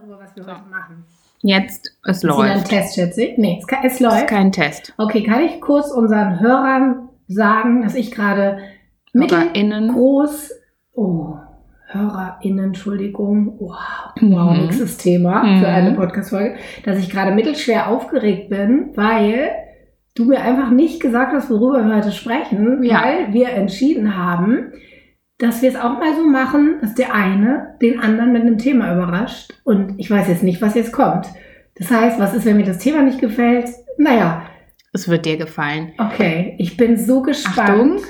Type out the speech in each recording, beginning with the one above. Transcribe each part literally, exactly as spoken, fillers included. darüber, was wir so. heute machen. Jetzt, es läuft. Ist ein Test, schätze ich? Nee, es, kann, es läuft. Es ist kein Test. Okay, kann ich kurz unseren Hörern sagen, dass ich gerade mittelgroß... Oh, HörerInnen, Entschuldigung. Wow, wow, mhm. nächstes Thema mhm. für eine Podcast-Folge. Dass ich gerade mittelschwer aufgeregt bin, weil... du mir einfach nicht gesagt hast, worüber wir heute sprechen, ja. weil wir entschieden haben, dass wir es auch mal so machen, dass der eine den anderen mit einem Thema überrascht und ich weiß jetzt nicht, was jetzt kommt. Das heißt, was ist, wenn mir das Thema nicht gefällt? Naja. Es wird dir gefallen. Okay, ich bin so gespannt.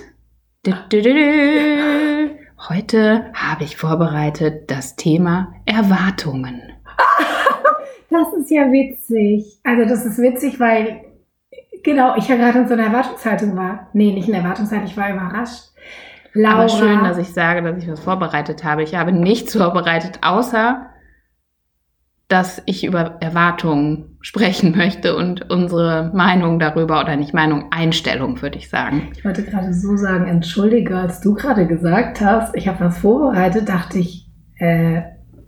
Achtung. Heute habe ich vorbereitet das Thema Erwartungen. Das ist ja witzig. Also das ist witzig, weil... Genau, ich ja gerade in so einer Erwartungshaltung war. Nee, nicht in der Erwartungshaltung, ich war überrascht. Laura. Aber schön, dass ich sage, dass ich was vorbereitet habe. Ich habe nichts vorbereitet, außer, dass ich über Erwartungen sprechen möchte und unsere Meinung darüber, oder nicht Meinung, Einstellung, würde ich sagen. Ich wollte gerade so sagen, entschuldige, als du gerade gesagt hast, ich habe was vorbereitet, dachte ich, äh,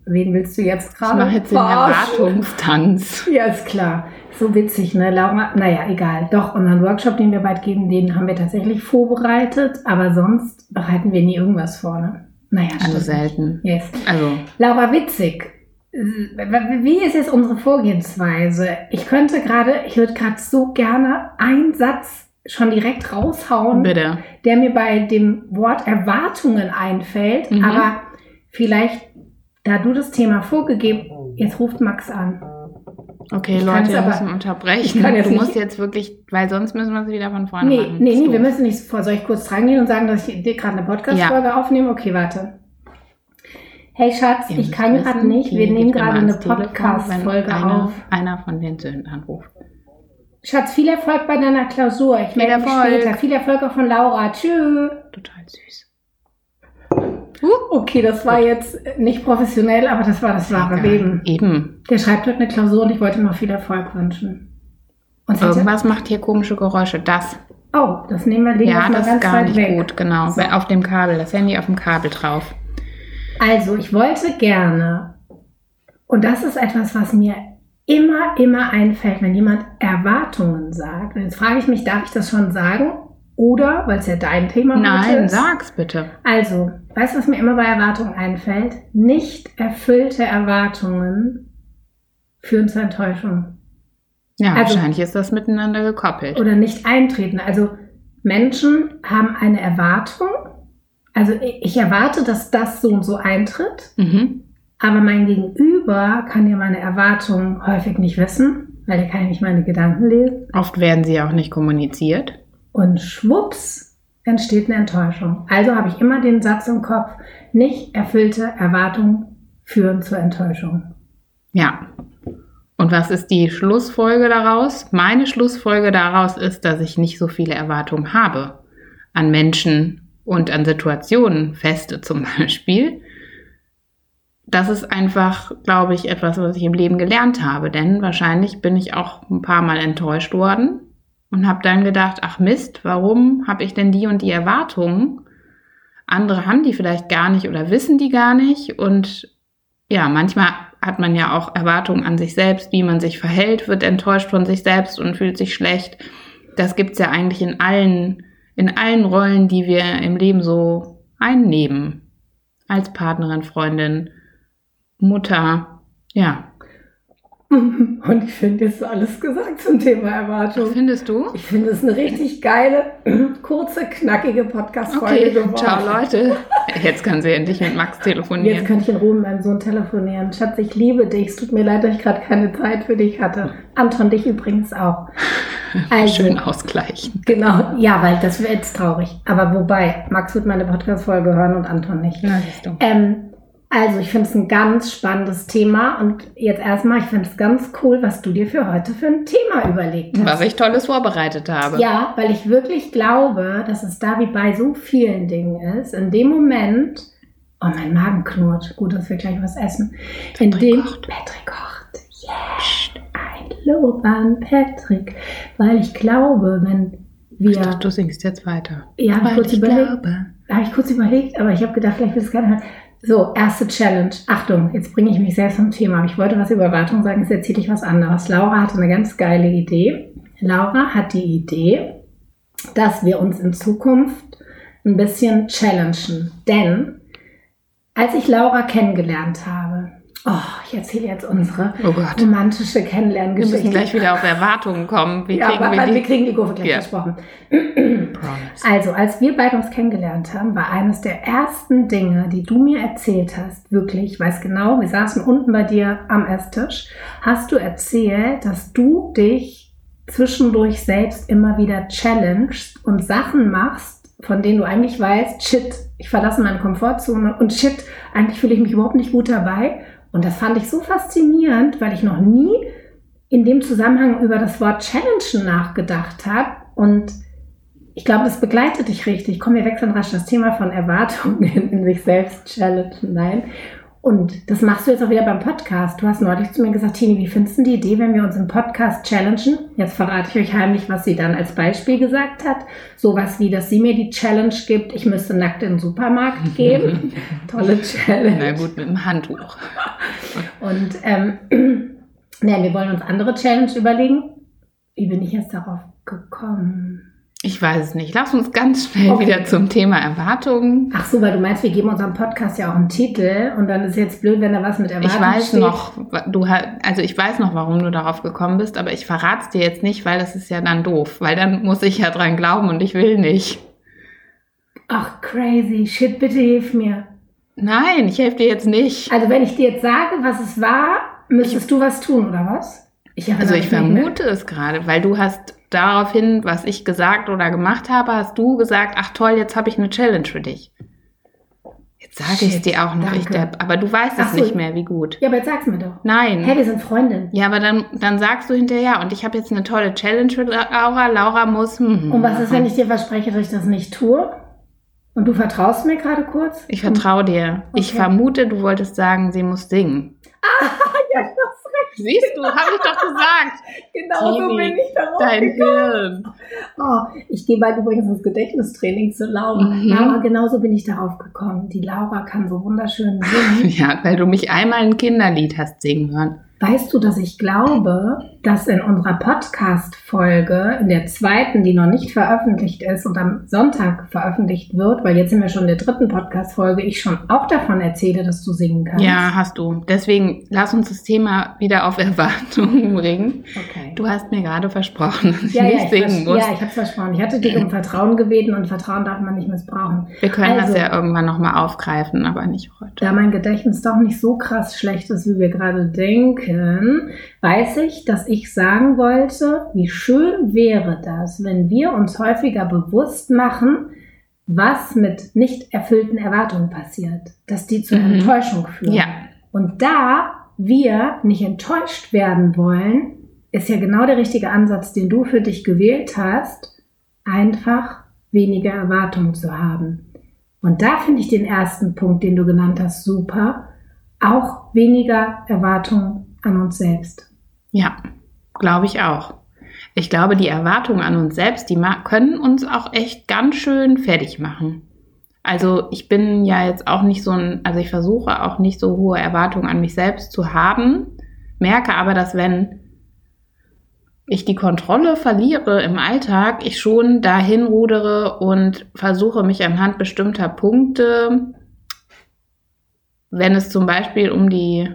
wen willst du jetzt gerade? Ich mache jetzt den Erwartungstanz. Ja, ist klar. So witzig, ne, Laura? Naja, egal. Doch, unseren Workshop, den wir bald geben, den haben wir tatsächlich vorbereitet, aber sonst bereiten wir nie irgendwas vor, ne? Naja, stimmt. Also selten. Yes. Also. Laura, witzig. Wie ist jetzt unsere Vorgehensweise? Ich könnte gerade, ich würde gerade so gerne einen Satz schon direkt raushauen, bitte, der mir bei dem Wort Erwartungen einfällt, mhm. aber vielleicht, da du das Thema vorgegeben, jetzt ruft Max an. Okay, ich Leute, wir müssen unterbrechen. Du musst jetzt wirklich, weil sonst müssen wir es wieder von vorne nee, machen. Nee, nee, wir müssen nicht vor. Soll ich kurz reingehen und sagen, dass ich dir gerade eine Podcast-Folge ja. aufnehme? Okay, warte. Hey Schatz, ihr ich kann gerade nicht. Wir nehmen gerade eine Podcast-Folge auf. Einer von den Söhnen anruft. Schatz, viel Erfolg bei deiner Klausur. Ich melde mich später. Viel Erfolg auch von Laura. Tschüss. Total süß. Okay, das war jetzt nicht professionell, aber das war das wahre Leben. Eben. Der schreibt heute eine Klausur und ich wollte ihm noch viel Erfolg wünschen. Und irgendwas macht hier komische Geräusche. Das. Oh, das nehmen wir ja, das ganz gar nicht weg. Gut, genau. So. Auf dem Kabel, das Handy auf dem Kabel drauf. Also, ich wollte gerne, und das ist etwas, was mir immer, immer einfällt, wenn jemand Erwartungen sagt. Und jetzt frage ich mich, darf ich das schon sagen? Oder, weil es ja dein Thema ist. Nein, sag's bitte. Also, weißt du, was mir immer bei Erwartungen einfällt? Nicht erfüllte Erwartungen führen zu Enttäuschung. Ja, also, wahrscheinlich ist das miteinander gekoppelt. Oder nicht eintreten. Also, Menschen haben eine Erwartung. Also, ich erwarte, dass das so und so eintritt. Mhm. Aber mein Gegenüber kann ja meine Erwartungen häufig nicht wissen, weil er kann ja nicht meine Gedanken lesen. Oft werden sie auch nicht kommuniziert. Und schwupps entsteht eine Enttäuschung. Also habe ich immer den Satz im Kopf, nicht erfüllte Erwartungen führen zur Enttäuschung. Ja. Und was ist die Schlussfolge daraus? Meine Schlussfolge daraus ist, dass ich nicht so viele Erwartungen habe an Menschen und an Situationen, Feste zum Beispiel. Das ist einfach, glaube ich, etwas, was ich im Leben gelernt habe. Denn wahrscheinlich bin ich auch ein paar Mal enttäuscht worden. Und habe dann gedacht, ach Mist, warum habe ich denn die und die Erwartungen? Andere haben die vielleicht gar nicht oder wissen die gar nicht. Und ja, manchmal hat man ja auch Erwartungen an sich selbst, wie man sich verhält, wird enttäuscht von sich selbst und fühlt sich schlecht. Das gibt es ja eigentlich in allen, in allen Rollen, die wir im Leben so einnehmen. Als Partnerin, Freundin, Mutter, ja. Und ich finde, jetzt alles gesagt zum Thema Erwartung. Findest du? Ich finde es eine richtig geile, kurze, knackige Podcast-Folge okay, geworden. Ciao, Leute. Jetzt kann sie endlich mit Max telefonieren. Jetzt kann ich in Ruhe mit meinem Sohn telefonieren. Schatz, ich liebe dich. Es tut mir leid, dass ich gerade keine Zeit für dich hatte. Anton, dich übrigens auch. Also, schön ausgleichen. Genau. Ja, weil das wäre jetzt traurig. Aber wobei, Max wird meine Podcast-Folge hören und Anton nicht. Na, siehst du. Ähm, Also, ich finde es ein ganz spannendes Thema und jetzt erstmal, ich finde es ganz cool, was du dir für heute für ein Thema überlegt hast. Was ich Tolles vorbereitet habe. Ja, weil ich wirklich glaube, dass es da wie bei so vielen Dingen ist, in dem Moment, oh, mein Magen knurrt, gut, dass wir gleich was essen. In dem kocht. Patrick kocht. Yeah. Ein Lob an Patrick, weil ich glaube, wenn wir... Ich dachte, du singst jetzt weiter. Ja, habe ich, ich, überleg- hab ich kurz überlegt, aber ich habe gedacht, vielleicht willst du es gerne hören. So, erste Challenge. Achtung, jetzt bringe ich mich selbst zum Thema. Aber ich wollte was über Erwartungen sagen, jetzt erzähle ich was anderes. Laura hatte eine ganz geile Idee. Laura hat die Idee, dass wir uns in Zukunft ein bisschen challengen. Denn als ich Laura kennengelernt habe, oh, ich erzähle jetzt unsere oh romantische Kennenlerngeschichte. Wir müssen gleich wieder auf Erwartungen kommen. Wie ja, kriegen aber, wir, die? wir kriegen die Kurve gleich yeah. Versprochen. Also, als wir beide uns kennengelernt haben, war eines der ersten Dinge, die du mir erzählt hast, wirklich, ich weiß genau, wir saßen unten bei dir am Esstisch, hast du erzählt, dass du dich zwischendurch selbst immer wieder challengest und Sachen machst, von denen du eigentlich weißt, shit, ich verlasse meine Komfortzone und shit, eigentlich fühle ich mich überhaupt nicht gut dabei. Und das fand ich so faszinierend, weil ich noch nie in dem Zusammenhang über das Wort Challengen nachgedacht habe. Und ich glaube, das begleitet dich richtig. Komm, wir wechseln rasch das Thema von Erwartungen in, in sich selbst challengen. Nein. Und das machst du jetzt auch wieder beim Podcast. Du hast neulich zu mir gesagt, Tini, wie findest du die Idee, wenn wir uns im Podcast challengen? Jetzt verrate ich euch heimlich, was sie dann als Beispiel gesagt hat. Sowas wie, dass sie mir die Challenge gibt, ich müsste nackt in den Supermarkt gehen. Tolle Challenge. Na gut, mit dem Handtuch. Und ähm, na, wir wollen uns andere Challenge überlegen. Wie bin ich jetzt darauf gekommen? Ich weiß es nicht. Lass uns ganz schnell okay. wieder zum Thema Erwartungen. Ach so, weil du meinst, wir geben unserem Podcast ja auch einen Titel und dann ist jetzt blöd, wenn da was mit Erwartungen steht. Ich weiß steht. noch, du, also ich weiß noch, warum du darauf gekommen bist, aber ich verrate es dir jetzt nicht, weil das ist ja dann doof, weil dann muss ich ja dran glauben und ich will nicht. Ach, crazy. Shit, bitte hilf mir. Nein, ich helfe dir jetzt nicht. Also wenn ich dir jetzt sage, was es war, müsstest ich, du was tun, oder was? Ich also ich vermute mehr. es gerade, weil du hast... Daraufhin, was ich gesagt oder gemacht habe, hast du gesagt, ach toll, jetzt habe ich eine Challenge für dich. Jetzt sage ich es dir auch noch, ich Depp, aber du weißt es so. nicht mehr, wie gut. Ja, aber jetzt sag's mir doch. Nein. Hey, wir sind Freundinnen. Ja, aber dann, dann sagst du hinterher, und ich habe jetzt eine tolle Challenge für Laura, Laura muss... Hm, und was ist, wenn ich dir verspreche, dass ich das nicht tue? Und du vertraust mir gerade kurz? Ich vertraue dir. Okay. Ich vermute, du wolltest sagen, sie muss singen. Ah, ja, das ist recht. Siehst du, habe ich doch gesagt. Genau Tini, so bin ich darauf dein gekommen. Hirn. Oh, ich gehe bald übrigens ins Gedächtnistraining zu Laura. Mhm. Laura, genau so bin ich darauf gekommen. Die Laura kann so wunderschön singen. Ja, weil du mich einmal ein Kinderlied hast singen hören. Weißt du, dass ich glaube, dass in unserer Podcast-Folge, in der zweiten, die noch nicht veröffentlicht ist und am Sonntag veröffentlicht wird, weil jetzt sind wir schon in der dritten Podcast-Folge, ich schon auch davon erzähle, dass du singen kannst. Ja, hast du. Deswegen lass uns das Thema wieder auf Erwartungen bringen. Okay. Du hast mir gerade versprochen, dass ja, ich nicht ja, ich singen muss. Ja, ich habe es versprochen. Ich hatte dich um Vertrauen gebeten und Vertrauen darf man nicht missbrauchen. Wir können also, das ja irgendwann nochmal aufgreifen, aber nicht heute. Da mein Gedächtnis doch nicht so krass schlecht ist, wie wir gerade denken, weiß ich, dass ich sagen wollte, wie schön wäre das, wenn wir uns häufiger bewusst machen, was mit nicht erfüllten Erwartungen passiert, dass die zu mhm. Enttäuschung führen. Ja. Und da wir nicht enttäuscht werden wollen, ist ja genau der richtige Ansatz, den du für dich gewählt hast, einfach weniger Erwartungen zu haben. Und da finde ich den ersten Punkt, den du genannt hast, super. Auch weniger Erwartungen an uns selbst. Ja, glaube ich auch. Ich glaube, die Erwartungen an uns selbst, die ma- können uns auch echt ganz schön fertig machen. Also ich bin ja jetzt auch nicht so ein, also ich versuche auch nicht so hohe Erwartungen an mich selbst zu haben, merke aber, dass wenn ich die Kontrolle verliere im Alltag, ich schon dahin rudere und versuche mich anhand bestimmter Punkte, wenn es zum Beispiel um die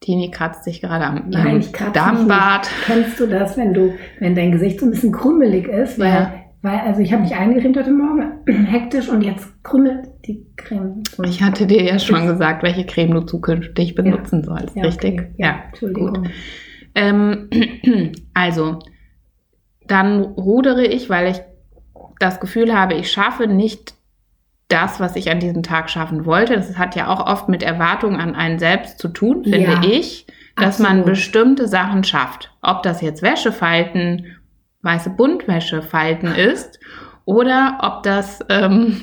Tini kratzt sich gerade am Nein, ich kratze Darmbart. Nicht. Kennst du das, wenn du, wenn dein Gesicht so ein bisschen krümelig ist? Weil, ja. weil also ich habe mich eingecremt heute Morgen, hektisch, und jetzt krümmelt die Creme. Ich hatte dir ja schon gesagt, welche Creme du zukünftig benutzen ja. sollst, ja, richtig? Okay. Ja, ja, Entschuldigung. Gut. Ähm, also, dann rudere ich, weil ich das Gefühl habe, ich schaffe nicht das, was ich an diesem Tag schaffen wollte. Das hat ja auch oft mit Erwartungen an einen selbst zu tun, finde ja, ich, dass absolut. man bestimmte Sachen schafft. Ob das jetzt Wäschefalten, weiße Buntwäschefalten ist oder ob das, ähm,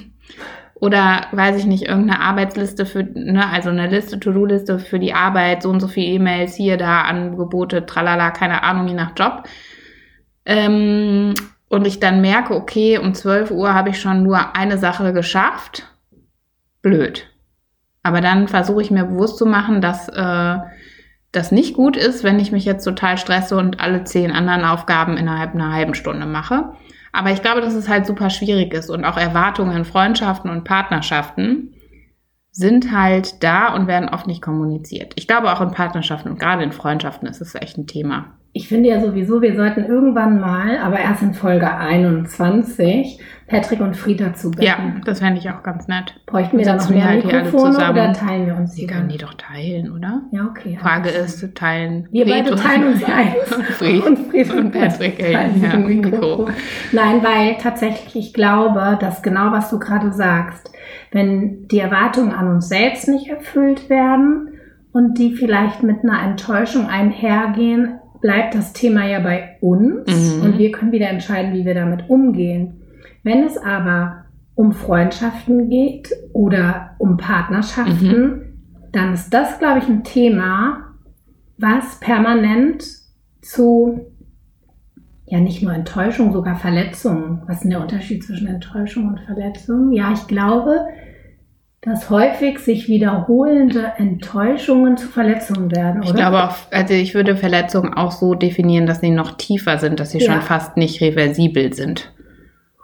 oder weiß ich nicht, irgendeine Arbeitsliste für, ne, also eine Liste, To-Do-Liste für die Arbeit, so und so viele E-Mails, hier, da, Angebote, tralala, keine Ahnung, je nach Job. Ähm, Und ich dann merke, okay, um zwölf Uhr habe ich schon nur eine Sache geschafft. Blöd. Aber dann versuche ich mir bewusst zu machen, dass äh, das nicht gut ist, wenn ich mich jetzt total stresse und alle zehn anderen Aufgaben innerhalb einer halben Stunde mache. Aber ich glaube, dass es halt super schwierig ist und auch Erwartungen in Freundschaften und Partnerschaften sind halt da und werden oft nicht kommuniziert. Ich glaube auch in Partnerschaften und gerade in Freundschaften ist es echt ein Thema. Ich finde ja sowieso, wir sollten irgendwann mal, aber erst in Folge einundzwanzig, Patrick und Frieda zu betten. Ja, das fände ich auch ganz nett. Bräuchten wir dann noch mehr halt Mikrofone oder teilen wir uns die? Wir können die doch teilen, oder? Ja, okay. Frage ist, teilen... Wir Fried beide teilen uns eins. Und Frieda und Patrick teilen ja, ein Mikro. Nein, weil tatsächlich, ich glaube, dass genau, was du gerade sagst, wenn die Erwartungen an uns selbst nicht erfüllt werden und die vielleicht mit einer Enttäuschung einhergehen, bleibt das Thema ja bei uns, mhm, und wir können wieder entscheiden, wie wir damit umgehen. Wenn es aber um Freundschaften geht oder um Partnerschaften, mhm, dann ist das, glaube ich, ein Thema, was permanent zu, ja, nicht nur Enttäuschung, sogar Verletzungen. Was ist denn der Unterschied zwischen Enttäuschung und Verletzung? Ja, ich glaube, dass häufig sich wiederholende Enttäuschungen zu Verletzungen werden, oder? Ich glaube auch, also ich würde Verletzungen auch so definieren, dass sie noch tiefer sind, dass sie ja schon fast nicht reversibel sind.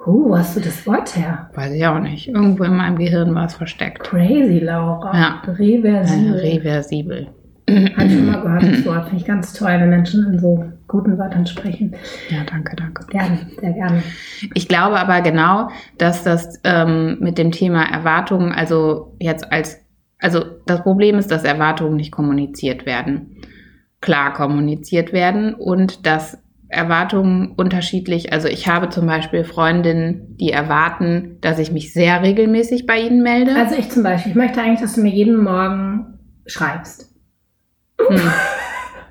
Oh, wo hast du das Wort her? Weiß ich auch nicht. Irgendwo in meinem Gehirn war es versteckt. Crazy, Laura. Ja. Reversibel. Äh, reversibel. Habe ich schon mal gehört, das Wort. Finde ich ganz toll, wenn Menschen in so guten Wörtern sprechen. Ja, danke, danke. Gerne, sehr gerne. Ich glaube aber genau, dass das ähm, mit dem Thema Erwartungen, also jetzt als, also das Problem ist, dass Erwartungen nicht kommuniziert werden, klar kommuniziert werden und dass Erwartungen unterschiedlich, also ich habe zum Beispiel Freundinnen, die erwarten, dass ich mich sehr regelmäßig bei ihnen melde. Also ich zum Beispiel, ich möchte eigentlich, dass du mir jeden Morgen schreibst.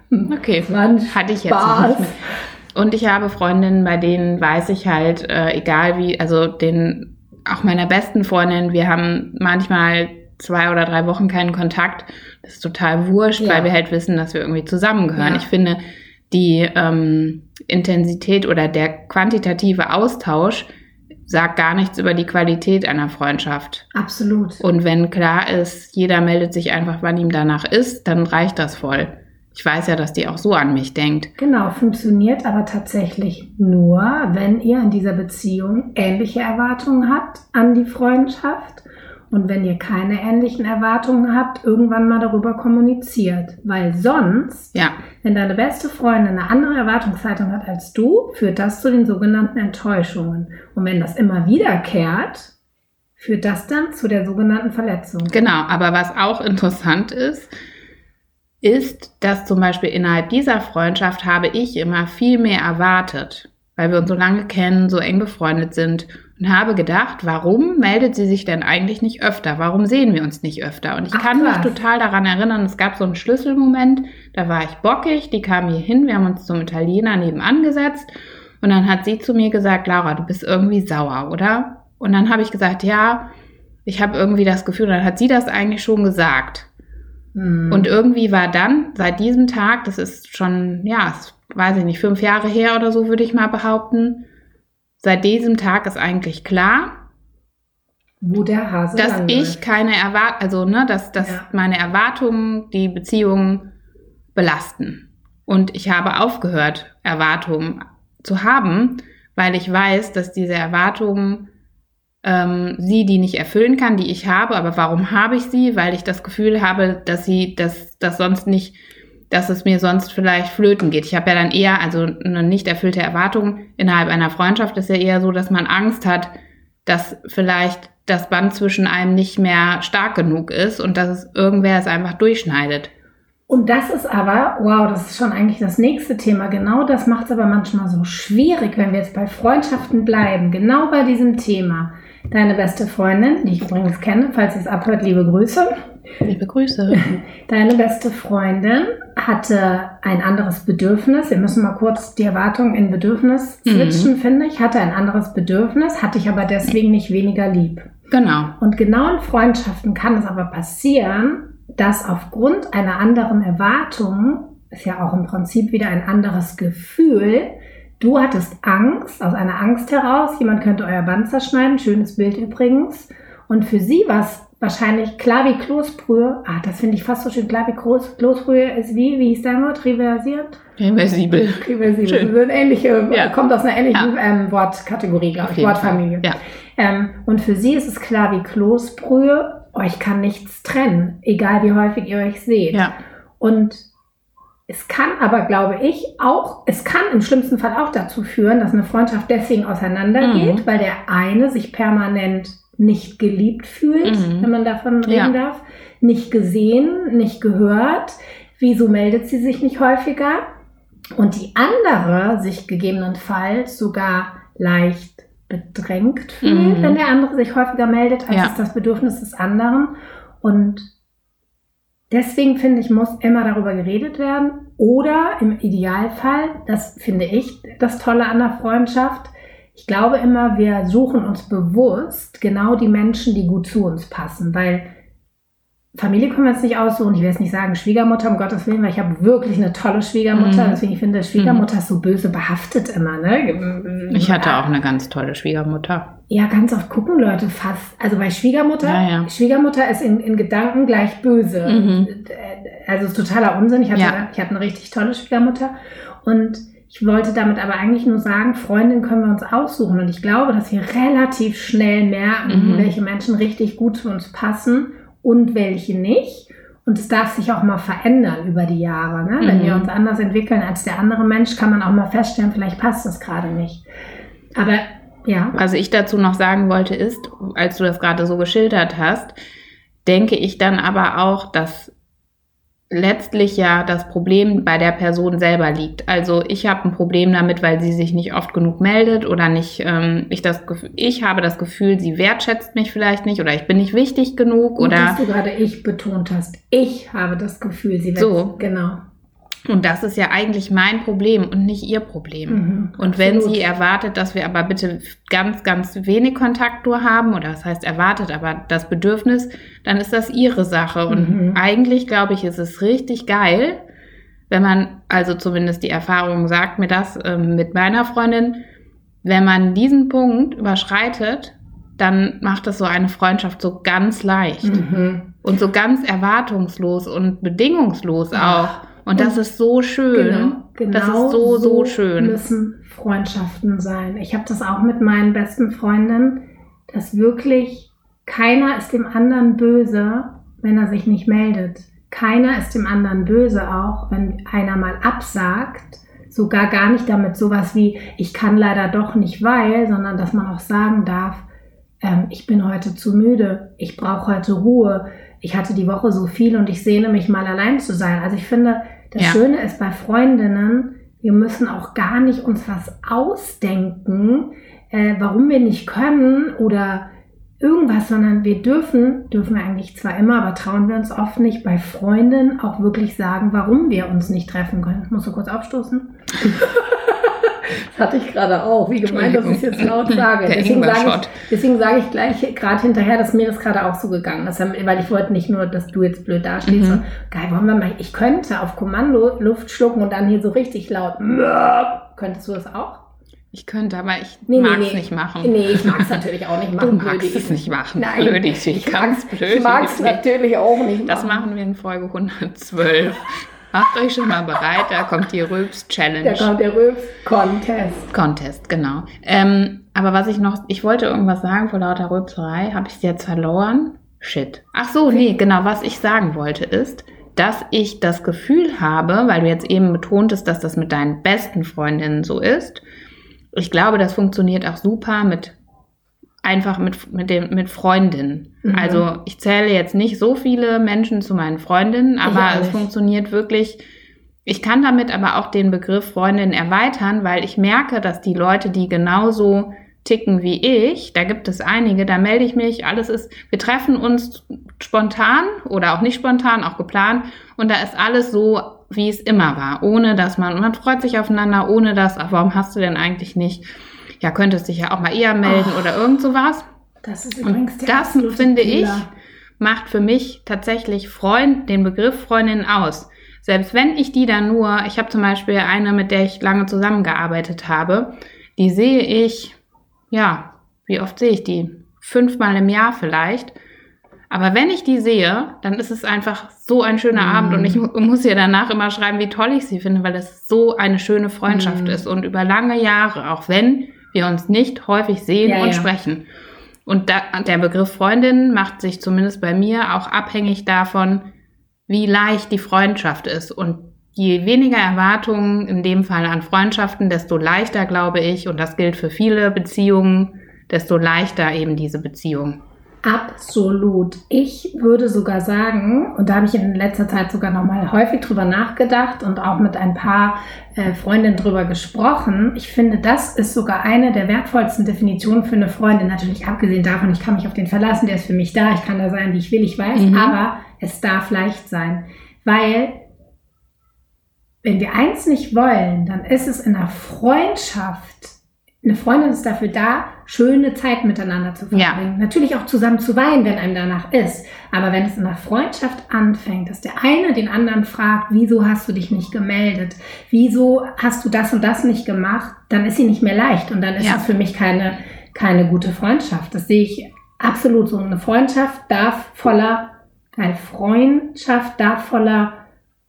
Hm. Okay, hatte ich jetzt nicht mehr. Und ich habe Freundinnen, bei denen weiß ich halt, äh, egal wie, also den, auch meiner besten Freundin, wir haben manchmal zwei oder drei Wochen keinen Kontakt. Das ist total wurscht, ja, weil wir halt wissen, dass wir irgendwie zusammengehören. Ja. Ich finde, die ähm, Intensität oder der quantitative Austausch sagt gar nichts über die Qualität einer Freundschaft. Absolut. Und wenn klar ist, jeder meldet sich einfach, wann ihm danach ist, dann reicht das voll. Ich weiß ja, dass die auch so an mich denkt. Genau, funktioniert aber tatsächlich nur, wenn ihr in dieser Beziehung ähnliche Erwartungen habt an die Freundschaft. Und wenn ihr keine ähnlichen Erwartungen habt, irgendwann mal darüber kommuniziert. Weil sonst, ja, wenn deine beste Freundin eine andere Erwartungshaltung hat als du, führt das zu den sogenannten Enttäuschungen. Und wenn das immer wiederkehrt, führt das dann zu der sogenannten Verletzung. Genau, aber was auch interessant ist, ist, dass zum Beispiel innerhalb dieser Freundschaft habe ich immer viel mehr erwartet. Weil wir uns so lange kennen, so eng befreundet sind. Und habe gedacht, warum meldet sie sich denn eigentlich nicht öfter? Warum sehen wir uns nicht öfter? Und ich Ach, kann krass. mich total daran erinnern, es gab so einen Schlüsselmoment, da war ich bockig, die kam hier hin, wir haben uns zum Italiener nebenan gesetzt und dann hat sie zu mir gesagt, Laura, du bist irgendwie sauer, oder? Und dann habe ich gesagt, ja, ich habe irgendwie das Gefühl, und dann hat sie das eigentlich schon gesagt. Hm. Und irgendwie war dann seit diesem Tag, das ist schon, ja, ist, weiß ich nicht, fünf Jahre her oder so, würde ich mal behaupten, seit diesem Tag ist eigentlich klar, wo der Hase dass landet. ich keine Erwartung, also ne, dass, dass ja. meine Erwartungen die Beziehung belasten. Und ich habe aufgehört, Erwartungen zu haben, weil ich weiß, dass diese Erwartungen ähm, sie die nicht erfüllen kann, die ich habe. Aber warum habe ich sie? Weil ich das Gefühl habe, dass sie das, das sonst nicht. dass es mir sonst vielleicht flöten geht. Ich habe ja dann eher, also eine nicht erfüllte Erwartung innerhalb einer Freundschaft ist ja eher so, dass man Angst hat, dass vielleicht das Band zwischen einem nicht mehr stark genug ist und dass es irgendwer es einfach durchschneidet. Und das ist aber, wow, das ist schon eigentlich das nächste Thema. Genau das macht es aber manchmal so schwierig, wenn wir jetzt bei Freundschaften bleiben, genau bei diesem Thema. Deine beste Freundin, die ich übrigens kenne, falls ihr es abhört, liebe Grüße. Liebe Grüße. Deine beste Freundin hatte ein anderes Bedürfnis. Wir müssen mal kurz die Erwartungen in Bedürfnis switchen, mhm. finde ich. Hatte ein anderes Bedürfnis, hatte ich aber deswegen nicht weniger lieb. Genau. Und genau in Freundschaften kann es aber passieren, dass aufgrund einer anderen Erwartung, ist ja auch im Prinzip wieder ein anderes Gefühl, du hattest Angst, aus einer Angst heraus, jemand könnte euer Band zerschneiden, schönes Bild übrigens. Und für sie war es wahrscheinlich klar wie Kloßbrühe. Ah, das finde ich fast so schön. Klar wie Kloßbrühe ist wie, wie hieß dein Wort? Reversiert? Reversibel. Reversibel. Schön. So eine ähnliche, ja. Kommt aus einer ähnlichen ja. ähm, Wortkategorie, glaube ich, Wortfamilie. Ja. Ähm, und für sie ist es klar wie Kloßbrühe, euch kann nichts trennen, egal wie häufig ihr euch seht. Ja. Und es kann aber, glaube ich, auch, es kann im schlimmsten Fall auch dazu führen, dass eine Freundschaft deswegen auseinandergeht, mhm. weil der eine sich permanent nicht geliebt fühlt, mhm. wenn man davon reden ja. darf, nicht gesehen, nicht gehört. Wieso meldet sie sich nicht häufiger? Und die andere sich gegebenenfalls sogar leicht bedrängt fühlt, mhm. wenn der andere sich häufiger meldet, als ja. es das Bedürfnis des anderen. Und deswegen, finde ich, muss immer darüber geredet werden. Oder im Idealfall, das finde ich das Tolle an der Freundschaft, ich glaube immer, wir suchen uns bewusst genau die Menschen, die gut zu uns passen, weil Familie können wir uns nicht aussuchen. Ich will jetzt nicht sagen Schwiegermutter, um Gottes Willen, weil ich habe wirklich eine tolle Schwiegermutter. Mhm. Deswegen, ich finde, Schwiegermutter mhm. ist so böse behaftet immer. Ne? Ich hatte auch eine ganz tolle Schwiegermutter. Ja, ganz oft gucken Leute fast. Also bei Schwiegermutter, ja, ja. Schwiegermutter ist in, in Gedanken gleich böse. Mhm. Also ist totaler Unsinn. Ich hatte, ja. ich hatte eine richtig tolle Schwiegermutter. Und ich wollte damit aber eigentlich nur sagen, Freundinnen können wir uns aussuchen. Und ich glaube, dass wir relativ schnell merken, mhm. welche Menschen richtig gut zu uns passen und welche nicht. Und es darf sich auch mal verändern über die Jahre. Ne? Mhm. Wenn wir uns anders entwickeln als der andere Mensch, kann man auch mal feststellen, vielleicht passt das gerade nicht. Aber ja. Was ich dazu noch sagen wollte ist, als du das gerade so geschildert hast, denke ich dann aber auch, dass letztlich ja das Problem bei der Person selber liegt. Also ich habe ein Problem damit, weil sie sich nicht oft genug meldet oder nicht, ähm, ich das Gefühl, ich habe das Gefühl, sie wertschätzt mich vielleicht nicht oder ich bin nicht wichtig genug oder. Dass du gerade ich betont hast. Ich habe das Gefühl, sie wertschätzt. So. Genau. Und das ist ja eigentlich mein Problem und nicht ihr Problem. Mhm, und wenn absolut. Sie erwartet, dass wir aber bitte ganz, ganz wenig Kontakt nur haben, oder das heißt erwartet, aber das Bedürfnis, dann ist das ihre Sache. Und mhm. eigentlich, glaube ich, ist es richtig geil, wenn man, also zumindest die Erfahrung sagt mir das äh, mit meiner Freundin, wenn man diesen Punkt überschreitet, dann macht das so eine Freundschaft so ganz leicht. Mhm. Und so ganz erwartungslos und bedingungslos auch. Und das ist so schön. Genau, genau das ist so, so, so schön. Müssen Freundschaften sein. Ich habe das auch mit meinen besten Freundinnen, dass wirklich keiner ist dem anderen böse, wenn er sich nicht meldet. Keiner ist dem anderen böse, auch wenn einer mal absagt. Sogar gar nicht damit sowas wie, ich kann leider doch nicht, weil, sondern dass man auch sagen darf, ähm, ich bin heute zu müde, ich brauche heute Ruhe, ich hatte die Woche so viel und ich sehne mich mal allein zu sein. Also ich finde, das ja. Schöne ist bei Freundinnen, wir müssen auch gar nicht uns was ausdenken, äh, warum wir nicht können oder irgendwas, sondern wir dürfen, dürfen wir eigentlich zwar immer, aber trauen wir uns oft nicht, bei Freundinnen auch wirklich sagen, warum wir uns nicht treffen können. Musst du kurz aufstoßen? Das hatte ich gerade auch. Wie gemeint, dass ich es jetzt laut sage. Deswegen sage, ich, deswegen sage ich gleich gerade hinterher, dass mir das gerade auch so gegangen ist. Weil ich wollte nicht nur, dass du jetzt blöd dastehst, mhm. sondern geil, wollen wir mal, ich könnte auf Kommando Luft schlucken und dann hier so richtig laut. Könntest du das auch? Ich könnte, aber ich nee, mag es nee, nee. nicht machen. Nee, ich mag es natürlich auch nicht machen. Du magst es nicht machen. Nein. Blödig. Ich, ich mag es natürlich auch nicht machen. Das machen wir in Folge hundertzwölf. Macht euch schon mal bereit, da kommt die Rülps-Challenge. Da kommt der Rülps-Contest. Contest, genau. Ähm, aber was ich noch, ich wollte irgendwas sagen vor lauter Rülpserei, habe ich es jetzt verloren? Shit. Ach so, nee, genau, was ich sagen wollte ist, dass ich das Gefühl habe, weil du jetzt eben betontest, dass das mit deinen besten Freundinnen so ist. Ich glaube, das funktioniert auch super mit einfach mit, mit, dem, mit Freundinnen. Mhm. Also ich zähle jetzt nicht so viele Menschen zu meinen Freundinnen, aber es funktioniert wirklich. Ich kann damit aber auch den Begriff Freundin erweitern, weil ich merke, dass die Leute, die genauso ticken wie ich, da gibt es einige, da melde ich mich, alles ist, wir treffen uns spontan oder auch nicht spontan, auch geplant und da ist alles so, wie es immer war, ohne dass man, man freut sich aufeinander, ohne dass, ach, warum hast du denn eigentlich nicht... Ja, könntest dich ja auch mal eher melden oh, oder irgend sowas. Das ist übrigens und der absolute Killer. Das, finde ich, macht für mich tatsächlich Freund, den Begriff Freundin aus. Selbst wenn ich die dann nur, ich habe zum Beispiel eine, mit der ich lange zusammengearbeitet habe, die sehe ich, ja, wie oft sehe ich die? Fünfmal im Jahr vielleicht. Aber wenn ich die sehe, dann ist es einfach so ein schöner mm. Abend und ich muss ihr danach immer schreiben, wie toll ich sie finde, weil das so eine schöne Freundschaft mm. ist und über lange Jahre, auch wenn wir uns nicht häufig sehen ja, und ja. sprechen. Und da, der Begriff Freundin macht sich zumindest bei mir auch abhängig davon, wie leicht die Freundschaft ist. Und je weniger Erwartungen in dem Fall an Freundschaften, desto leichter, glaube ich, und das gilt für viele Beziehungen, desto leichter eben diese Beziehung. Absolut. Ich würde sogar sagen, und da habe ich in letzter Zeit sogar nochmal häufig drüber nachgedacht und auch mit ein paar äh, Freundinnen drüber gesprochen, ich finde, das ist sogar eine der wertvollsten Definitionen für eine Freundin. Natürlich abgesehen davon, ich kann mich auf den verlassen, der ist für mich da, ich kann da sein, wie ich will, ich weiß, mhm. aber es darf leicht sein, weil wenn wir eins nicht wollen, dann ist es in einer Freundschaft. Eine Freundin ist dafür da, schöne Zeit miteinander zu verbringen. Ja. Natürlich auch zusammen zu weinen, wenn einem danach ist. Aber wenn es in der Freundschaft anfängt, dass der eine den anderen fragt, wieso hast du dich nicht gemeldet? Wieso hast du das und das nicht gemacht? Dann ist sie nicht mehr leicht. Und dann ist ja. es für mich keine, keine gute Freundschaft. Das sehe ich absolut so. Eine Freundschaft darf voller, eine Freundschaft darf voller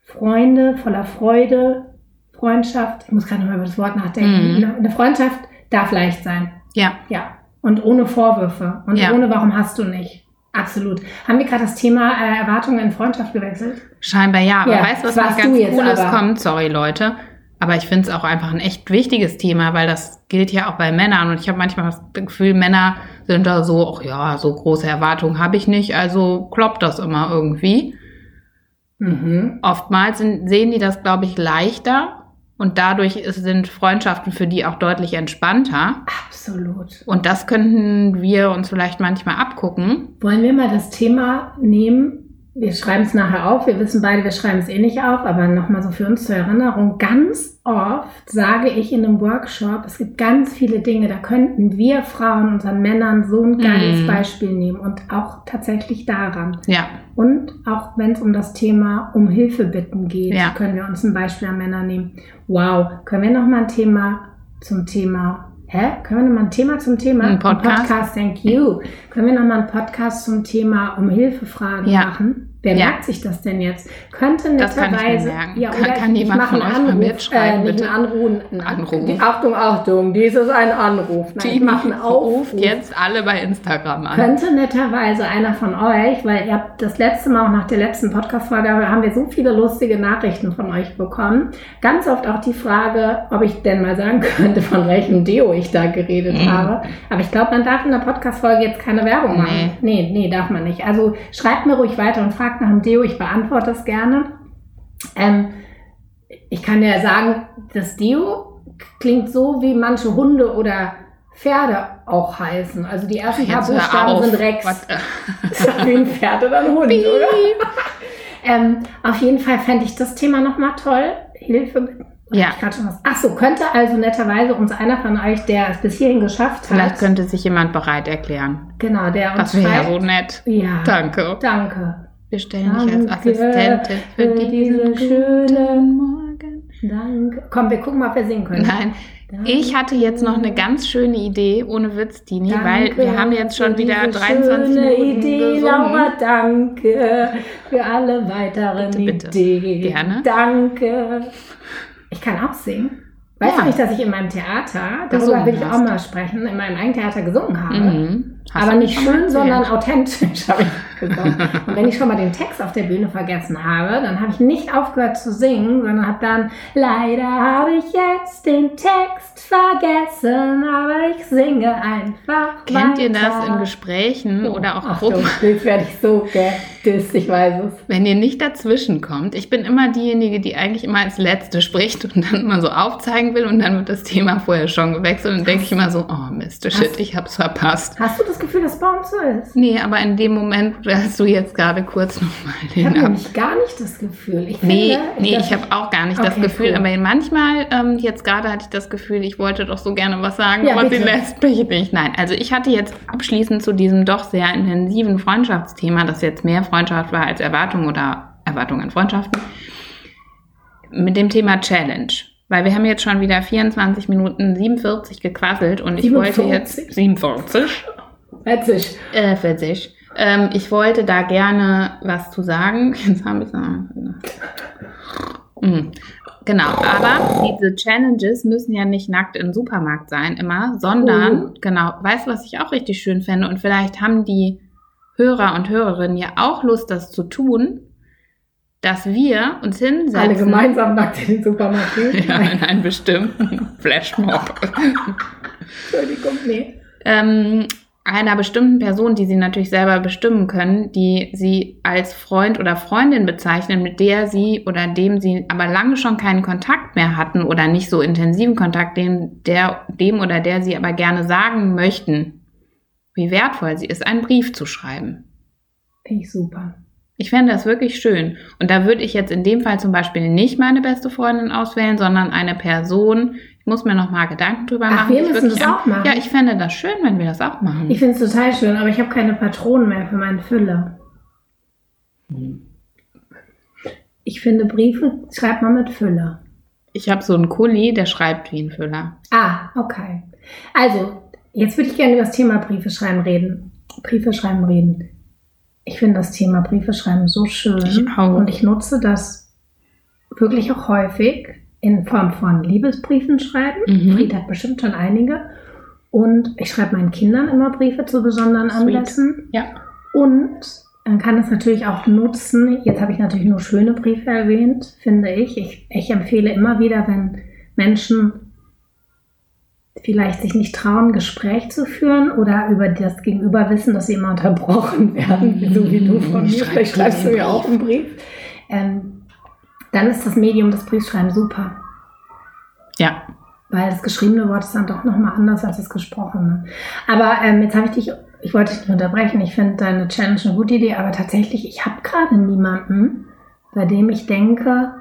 Freunde, voller Freude, Freundschaft, ich muss gerade nochmal über das Wort nachdenken, mm. eine Freundschaft darf leicht sein. Ja. Ja. Und ohne Vorwürfe und ja. ohne warum hast du nicht. Absolut. Haben wir gerade das Thema äh, Erwartungen in Freundschaft gewechselt? Scheinbar ja, aber ja, weißt was du, was ganz Cooles kommt? Sorry Leute, aber ich finde es auch einfach ein echt wichtiges Thema, weil das gilt ja auch bei Männern und ich habe manchmal das Gefühl, Männer sind da so, ach ja, so große Erwartungen habe ich nicht, also kloppt das immer irgendwie. Mhm. Oftmals sind, sehen die das, glaube ich, leichter. Und dadurch ist, sind Freundschaften für die auch deutlich entspannter. Absolut. Und das könnten wir uns vielleicht manchmal abgucken. Wollen wir mal das Thema nehmen? Wir schreiben es nachher auf. Wir wissen beide, wir schreiben es eh nicht auf. Aber nochmal so für uns zur Erinnerung. Ganz oft sage ich in einem Workshop, es gibt ganz viele Dinge, da könnten wir Frauen unseren Männern so ein geiles hm. Beispiel nehmen. Und auch tatsächlich daran. Ja. Und auch wenn es um das Thema um Hilfe bitten geht, ja. können wir uns ein Beispiel an Männer nehmen. Wow, können wir noch mal ein Thema zum Thema, hä? Können wir noch mal ein Thema zum Thema? Ein Podcast? Ein Podcast, thank you. Können wir noch mal einen Podcast zum Thema um Hilfe fragen ja. machen? Wer ja. merkt sich das denn jetzt? Könnte netterweise... Ja, kann, kann jemand von euch mal mitschreiben, äh, bitte? Nicht einen Anruf. Anruf. Die, Achtung, Achtung, dies ist ein Anruf. Nein, Tini machen ruft jetzt alle bei Instagram an. Könnte netterweise einer von euch, weil ihr habt das letzte Mal, auch nach der letzten Podcast-Folge, haben wir so viele lustige Nachrichten von euch bekommen. Ganz oft auch die Frage, ob ich denn mal sagen könnte, von welchem Deo ich da geredet mhm. habe. Aber ich glaube, man darf in der Podcast-Folge jetzt keine Werbung machen. Nee. nee, nee, darf man nicht. Also schreibt mir ruhig weiter und fragt nach dem Deo, ich beantworte das gerne. Ähm, ich kann ja sagen, das Deo klingt so, wie manche Hunde oder Pferde auch heißen. Also die ersten paar Buchstaben sind Rex. Was? Ist das wie ein Pferd oder ein Hund, Piep. Oder? ähm, auf jeden Fall fände ich das Thema nochmal toll. Hilfe. Ja. Ich schon was. Ach so, könnte also netterweise uns einer von euch, der es bis hierhin geschafft hat. Vielleicht könnte sich jemand bereit erklären. Genau, der uns das wäre ja so nett. Ja. Danke. Danke. Wir stellen dich als Assistentin für, für diesen schönen Morgen. Danke. Komm, wir gucken mal, ob wir singen können. Nein, danke. Ich hatte jetzt noch eine ganz schöne Idee, ohne Witz, Tini, danke, weil wir haben jetzt schon wieder dreiundzwanzig Minuten Idee, gesungen. Laura, danke für alle weiteren bitte, bitte. Ideen. Gerne. Danke. Ich kann auch singen. Weißt ja. du nicht, dass ich in meinem Theater, darüber will ich auch mal sprechen, in meinem eigenen Theater gesungen habe. Mhm. Aber nicht schön, sondern authentisch habe ich gesungen. Und wenn ich schon mal den Text auf der Bühne vergessen habe, dann habe ich nicht aufgehört zu singen, sondern habe dann, leider habe ich jetzt den Text vergessen, aber ich singe einfach Kennt weiter. Ihr das in Gesprächen oh, oder auch Gruppen? Bild werde ich so gedisst, ich weiß es. Wenn ihr nicht dazwischen kommt, ich bin immer diejenige, die eigentlich immer als Letzte spricht und dann immer so aufzeigen will und dann wird das Thema vorher schon gewechselt und dann denke ich immer so, oh Mist, shit, hast, ich hab's verpasst. Hast du das Gefühl, dass es bei uns so ist? Nee, aber in dem Moment hast du jetzt gerade kurz nochmal den Ab. Ich habe nämlich gar nicht das Gefühl. Ich nee, finde, nee ich, ich habe auch gar nicht okay, das Gefühl. Cool. Aber manchmal, ähm, jetzt gerade hatte ich das Gefühl, ich wollte doch so gerne was sagen, ja, aber sie lässt mich nicht. Nein, also ich hatte jetzt abschließend zu diesem doch sehr intensiven Freundschaftsthema, das jetzt mehr Freundschaft war als Erwartung oder Erwartung an Freundschaften, mit dem Thema Challenge. Weil wir haben jetzt schon wieder vierundzwanzig Minuten siebenundvierzig gequasselt und ich siebenundvierzig? wollte jetzt... siebenundvierzig? vierzig. Äh, vierzig. Ähm, ich wollte da gerne was zu sagen. Jetzt habe ich noch. Genau, aber diese Challenges müssen ja nicht nackt im Supermarkt sein immer, sondern, mhm. genau, weißt du, was ich auch richtig schön fände? Und vielleicht haben die Hörer und Hörerinnen ja auch Lust, das zu tun, dass wir uns hinsetzen. Alle gemeinsam nackt in den Supermarkt gehen. Ja, in einen bestimmten Flashmob. Entschuldigung, nee. Ähm, einer bestimmten Person, die sie natürlich selber bestimmen können, die sie als Freund oder Freundin bezeichnen, mit der sie oder dem sie aber lange schon keinen Kontakt mehr hatten oder nicht so intensiven Kontakt, dem, der, dem oder der sie aber gerne sagen möchten, wie wertvoll sie ist, einen Brief zu schreiben. Finde ich super. Ich fände das wirklich schön. Und da würde ich jetzt in dem Fall zum Beispiel nicht meine beste Freundin auswählen, sondern eine Person. Ich muss mir noch mal Gedanken drüber machen. Ach, wir müssen das auch machen. Ja, ich fände das schön, wenn wir das auch machen. Ich finde es total schön, aber ich habe keine Patronen mehr für meine Fülle. Ich finde, Briefe schreibt man mit Füller. Ich habe so einen Kuli, der schreibt wie ein Füller. Ah, okay. Also, jetzt würde ich gerne über das Thema Briefe schreiben reden. Briefe schreiben reden. Ich finde das Thema Briefe schreiben so schön. Ich auch. Und ich nutze das wirklich auch häufig in Form von Liebesbriefen schreiben. Mhm. Fried hat bestimmt schon einige. Und ich schreibe meinen Kindern immer Briefe zu besonderen Sweet. Anlässen. Ja. Und man kann es natürlich auch nutzen. Jetzt habe ich natürlich nur schöne Briefe erwähnt, finde ich. Ich, ich empfehle immer wieder, wenn Menschen vielleicht sich nicht trauen, Gespräch zu führen oder über das Gegenüber wissen, dass sie immer unterbrochen werden, so wie du von mir, vielleicht schreibst du ja auch einen Brief, ähm, dann ist das Medium des Briefschreibens super. Ja. Weil das geschriebene Wort ist dann doch nochmal anders als das gesprochene. Aber ähm, jetzt habe ich dich, ich wollte dich nicht unterbrechen, ich finde deine Challenge eine gute Idee, aber tatsächlich, ich habe gerade niemanden, bei dem ich denke,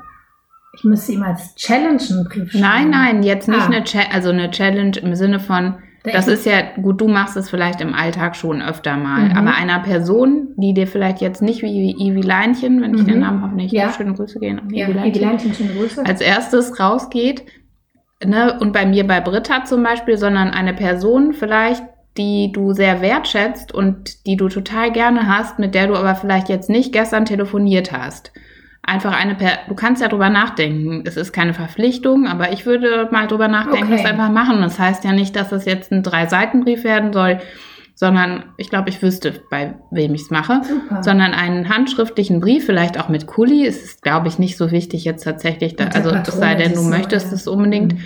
ich müsste ihm als Challenge einen Brief schreiben. Nein, nein, jetzt nicht ah. eine, Cha- also eine Challenge im Sinne von, da das ist ja, gut, du machst es vielleicht im Alltag schon öfter mal, mhm. aber einer Person, die dir vielleicht jetzt nicht wie Ivi Leinchen, wenn mhm. ich den Namen hoffentlich ja. schöne Grüße gehen, ja, Ivi Leinchen, Ivi Leinchen, schöne Grüße, als erstes rausgeht, ne, und bei mir bei Britta zum Beispiel, sondern eine Person vielleicht, die du sehr wertschätzt und die du total gerne hast, mit der du aber vielleicht jetzt nicht gestern telefoniert hast. Einfach eine, per- du kannst ja drüber nachdenken. Es ist keine Verpflichtung, aber ich würde mal drüber nachdenken, okay. Das einfach machen. Das heißt ja nicht, dass das jetzt ein Drei-Seiten-Brief werden soll, sondern ich glaube, ich wüsste, bei wem ich es mache. Super. Sondern einen handschriftlichen Brief, vielleicht auch mit Kuli. Es ist, glaube ich, nicht so wichtig jetzt tatsächlich, da, also es sei denn, du möchtest so, ja. es unbedingt, mhm.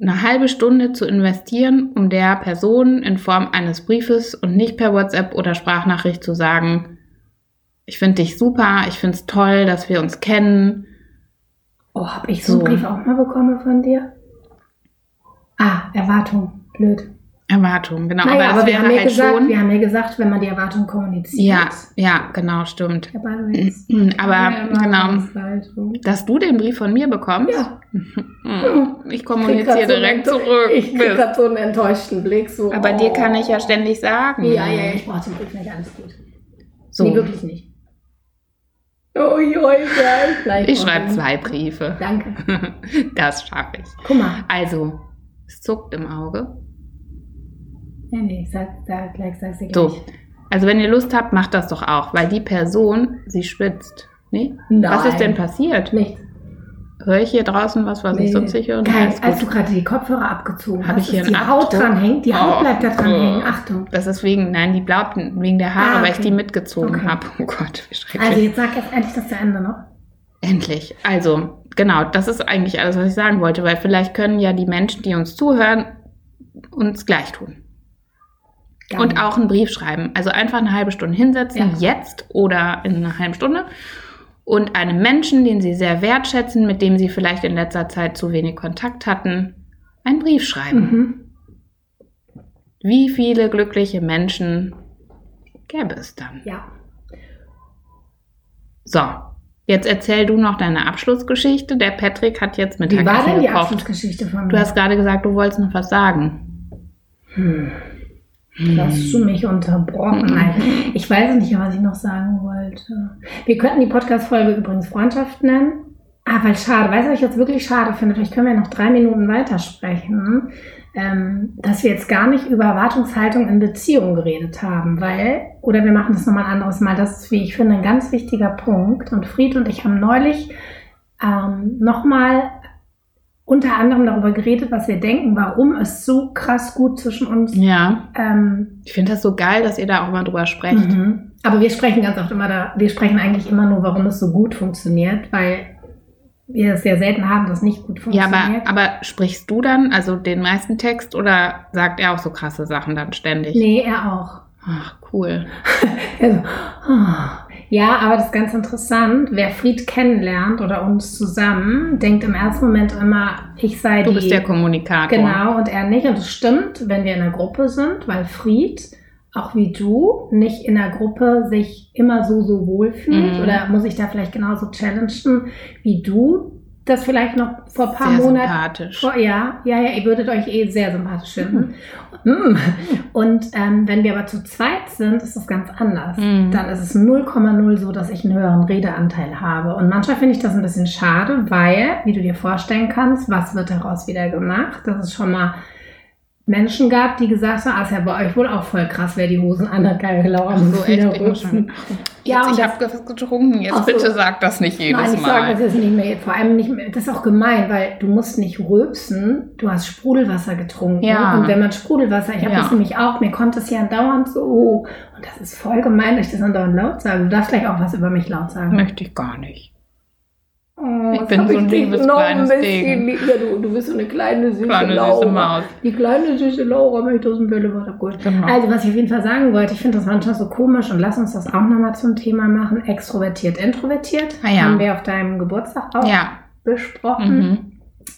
eine halbe Stunde zu investieren, um der Person in Form eines Briefes und nicht per WhatsApp oder Sprachnachricht zu sagen, ich finde dich super, ich finde es toll, dass wir uns kennen. Oh, habe ich so einen Brief auch mal bekommen von dir? Ah, Erwartung, blöd. Erwartung, genau. Naja, aber das aber wäre wir, haben halt gesagt, schon, wir haben ja gesagt, wenn man die Erwartung kommuniziert. Ja, ja, genau, stimmt. Aber, aber genau, dass du den Brief von mir bekommst, ja. Ich kommuniziere ich direkt so einen, zurück. Ich kriege gerade so einen enttäuschten Blick. So, aber oh. dir kann ich ja ständig sagen. Ja, ja, ich brauche den Brief nicht, alles gut. So. Nee, wirklich nicht. Oh, ja, ich schreibe zwei Briefe. Danke. Das schaffe ich. Guck mal. Also, es zuckt im Auge. Nee, nee, sag, sag, gleich, sag sie gleich. So, also wenn ihr Lust habt, macht das doch auch, weil die Person, sie schwitzt. Nee? Nein. Was ist denn passiert? Nichts. Höre ich hier draußen was, was nee. Ich so zichere? Geil, als du gerade die Kopfhörer abgezogen hab hast, ich hier die Haut dran hängt, die Haut oh. bleibt da dran oh. hängen, Achtung. Das ist wegen, nein, die bleibt wegen der Haare, ah, okay. weil ich die mitgezogen okay. habe. Oh Gott, wie schrecklich. Also jetzt sag jetzt endlich das zu Ende noch. Endlich, also genau, das ist eigentlich alles, was ich sagen wollte, weil vielleicht können ja die Menschen, die uns zuhören, uns gleich tun. Geil. Und auch einen Brief schreiben, also einfach eine halbe Stunde hinsetzen, ja. jetzt oder in einer halben Stunde. Und einem Menschen, den sie sehr wertschätzen, mit dem sie vielleicht in letzter Zeit zu wenig Kontakt hatten, einen Brief schreiben. Mhm. Wie viele glückliche Menschen gäbe es dann? Ja. So, jetzt erzähl du noch deine Abschlussgeschichte. Der Patrick hat jetzt Mittagessen gekocht. Wie war denn die Abschlussgeschichte von mir? Du hast gerade gesagt, du wolltest noch was sagen. Hm. Du hast du mich unterbrochen. Nein, ich weiß nicht, was ich noch sagen wollte. Wir könnten die Podcast-Folge übrigens Freundschaft nennen. Ah, weil schade. Weißt du, was ich jetzt wirklich schade finde? Vielleicht können wir noch drei Minuten weitersprechen. ähm, dass wir jetzt gar nicht über Erwartungshaltung in Beziehungen geredet haben, weil, oder wir machen das nochmal ein anderes Mal, das ist, wie ich finde, ein ganz wichtiger Punkt. Und Fried und ich haben neulich ähm, nochmal unter anderem darüber geredet, was wir denken, warum es so krass gut zwischen uns... Ja, ähm, ich finde das so geil, dass ihr da auch mal drüber sprecht. Mhm. Aber wir sprechen ganz oft immer da, wir sprechen eigentlich immer nur, warum es so gut funktioniert, weil wir es sehr selten haben, dass es nicht gut funktioniert. Ja, aber, aber sprichst du dann also den meisten Text oder sagt er auch so krasse Sachen dann ständig? Nee, er auch. Ach, cool. Also, oh. Ja, aber das ist ganz interessant. Wer Fried kennenlernt oder uns zusammen, denkt im ersten Moment immer, ich sei du die... Du bist der Kommunikator. Genau, und er nicht. Und es stimmt, wenn wir in einer Gruppe sind, weil Fried, auch wie du, nicht in der Gruppe sich immer so, so wohlfühlt. Mhm. Oder muss ich da vielleicht genauso challengen, wie du das vielleicht noch vor ein paar sehr Monaten... sympathisch. Vor, ja, ja, ja, ihr würdet euch eh sehr sympathisch finden. Mhm. Und ähm, wenn wir aber zu zweit sind, ist das ganz anders. Mhm. Dann ist es null Komma null so, dass ich einen höheren Redeanteil habe. Und manchmal finde ich das ein bisschen schade, weil, wie du dir vorstellen kannst, was wird daraus wieder gemacht? Das ist schon mal... Menschen gab, die gesagt haben, ah, ist ja bei euch wohl auch voll krass, wer die Hosen anhat, geil gelaufen. Ach so, echt, ich schon. Ja, jetzt, ich habe getrunken, jetzt bitte so, sag das nicht jedes nein, ich Mal. Nein, ich sage das jetzt nicht mehr, vor allem nicht mehr, das ist auch gemein, weil du musst nicht rülpsen, du hast Sprudelwasser getrunken. Ja. Und wenn man Sprudelwasser, ich habe ja. das nämlich auch, mir kommt das ja andauernd so, und das ist voll gemein, dass ich das andauernd laut sage. Du darfst gleich auch was über mich laut sagen. Möchte ich gar nicht. Oh, ich bin so ein liebes kleines Ding. Ja, du, du bist so eine kleine, süße kleine, Laura. Süße Maus. Die kleine, süße Laura möchte aus dem Bällebad abgeholt. Genau. Also, was ich auf jeden Fall sagen wollte, ich finde das manchmal so komisch und lass uns das auch nochmal zum Thema machen. Extrovertiert, introvertiert. Ah, ja. Haben wir auf deinem Geburtstag auch ja. besprochen. Mhm.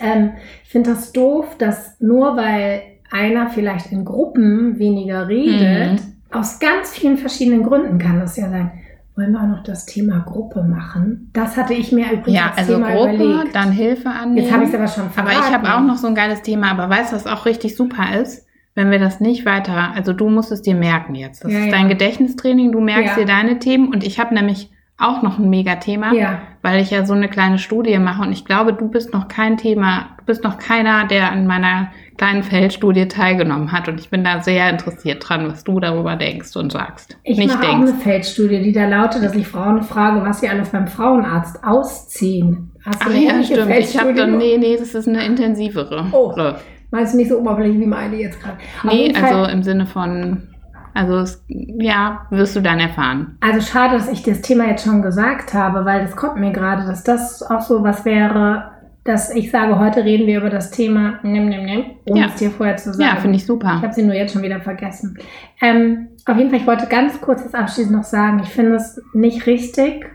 Ähm, ich finde das doof, dass nur weil einer vielleicht in Gruppen weniger redet, mhm. aus ganz vielen verschiedenen Gründen kann das ja sein. Wollen wir auch noch das Thema Gruppe machen? Das hatte ich mir übrigens ja, als also Thema Gruppe, überlegt. Ja, also Gruppe, dann Hilfe annehmen. Jetzt habe ich es aber schon verraten. Aber ich habe auch noch so ein geiles Thema. Aber weißt du, was auch richtig super ist? Wenn wir das nicht weiter... Also du musst es dir merken jetzt. Das ja, ist dein ja. Gedächtnistraining. Du merkst ja. dir deine Themen. Und ich habe nämlich auch noch ein Mega-Thema, ja. weil ich ja so eine kleine Studie mache. Und ich glaube, du bist noch kein Thema... Du bist noch keiner, der an meiner kleinen Feldstudie teilgenommen hat. Und ich bin da sehr interessiert dran, was du darüber denkst und sagst. Ich Nicht mache denkst. auch eine Feldstudie, die da lautet, dass ich Frauen frage, was sie alles beim Frauenarzt ausziehen. Hast du Ach ja, stimmt. Ich habe dann, nee, nee, das ist eine intensivere. Oh, so. Meinst du nicht so oberflächlich wie meine jetzt gerade? Nee, also im Sinne von... Also, es, ja, wirst du dann erfahren. Also, schade, dass ich das Thema jetzt schon gesagt habe, weil das kommt mir gerade, dass das auch so was wäre, dass ich sage, heute reden wir über das Thema, nimm, nimm, nimm, um ja. es dir vorher zu sagen. Ja, finde ich super. Ich habe sie nur jetzt schon wieder vergessen. Ähm, auf jeden Fall, ich wollte ganz kurz das abschließend noch sagen, ich finde es nicht richtig,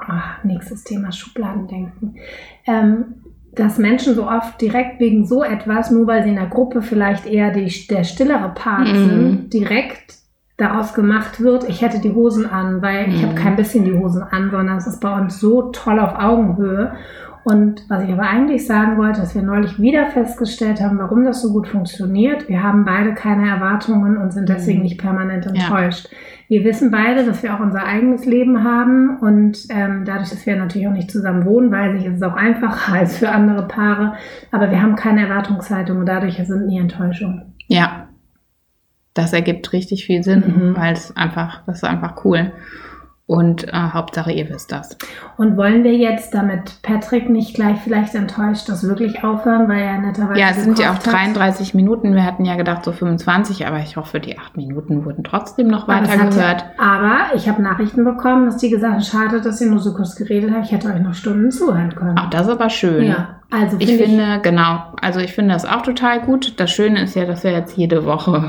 oh, nächstes Thema, Schubladendenken, ähm, dass Menschen so oft direkt wegen so etwas, nur weil sie in der Gruppe vielleicht eher die, der stillere Part sind, mhm. direkt daraus gemacht wird, ich hätte die Hosen an, weil mhm. ich habe kein bisschen die Hosen an, sondern es ist bei uns so toll auf Augenhöhe. Und was ich aber eigentlich sagen wollte, dass wir neulich wieder festgestellt haben, warum das so gut funktioniert. Wir haben beide keine Erwartungen und sind deswegen mhm. nicht permanent enttäuscht. Ja. Wir wissen beide, dass wir auch unser eigenes Leben haben und ähm, dadurch, dass wir natürlich auch nicht zusammen wohnen, weiß ich, ist es auch einfacher als für andere Paare. Aber wir haben keine Erwartungshaltung und dadurch sind nie Enttäuschungen. Ja. Das ergibt richtig viel Sinn, mhm. weil es einfach, das ist einfach cool. Und äh, Hauptsache, ihr wisst das. Und wollen wir jetzt, damit Patrick nicht gleich vielleicht enttäuscht, das wirklich aufhören, weil er netterweise Ja, es sind ja auch dreiunddreißig hat. Minuten. Wir hatten ja gedacht, so fünfundzwanzig, aber ich hoffe, die acht Minuten wurden trotzdem noch weiter aber gehört. Hatte, aber ich habe Nachrichten bekommen, dass die gesagt haben, schade, dass ihr nur so kurz geredet habt. Ich hätte euch noch Stunden zuhören können. Ach, das ist aber schön. Ja. Also find ich, ich finde, genau, also ich finde das auch total gut. Das Schöne ist ja, dass wir jetzt jede Woche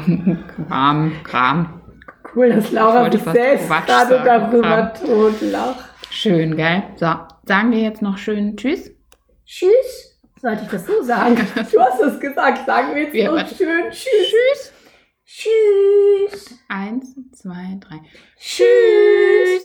Kram, Kram. Cool, dass Laura sich selbst gerade darüber totlacht. Schön, gell? So, sagen wir jetzt noch schön Tschüss. Tschüss? Sollte ich das so sagen? Du hast es gesagt. Sagen wir jetzt wir noch schön Tschüss. Tschüss. Tschüss. Eins, zwei, drei. Tschüss.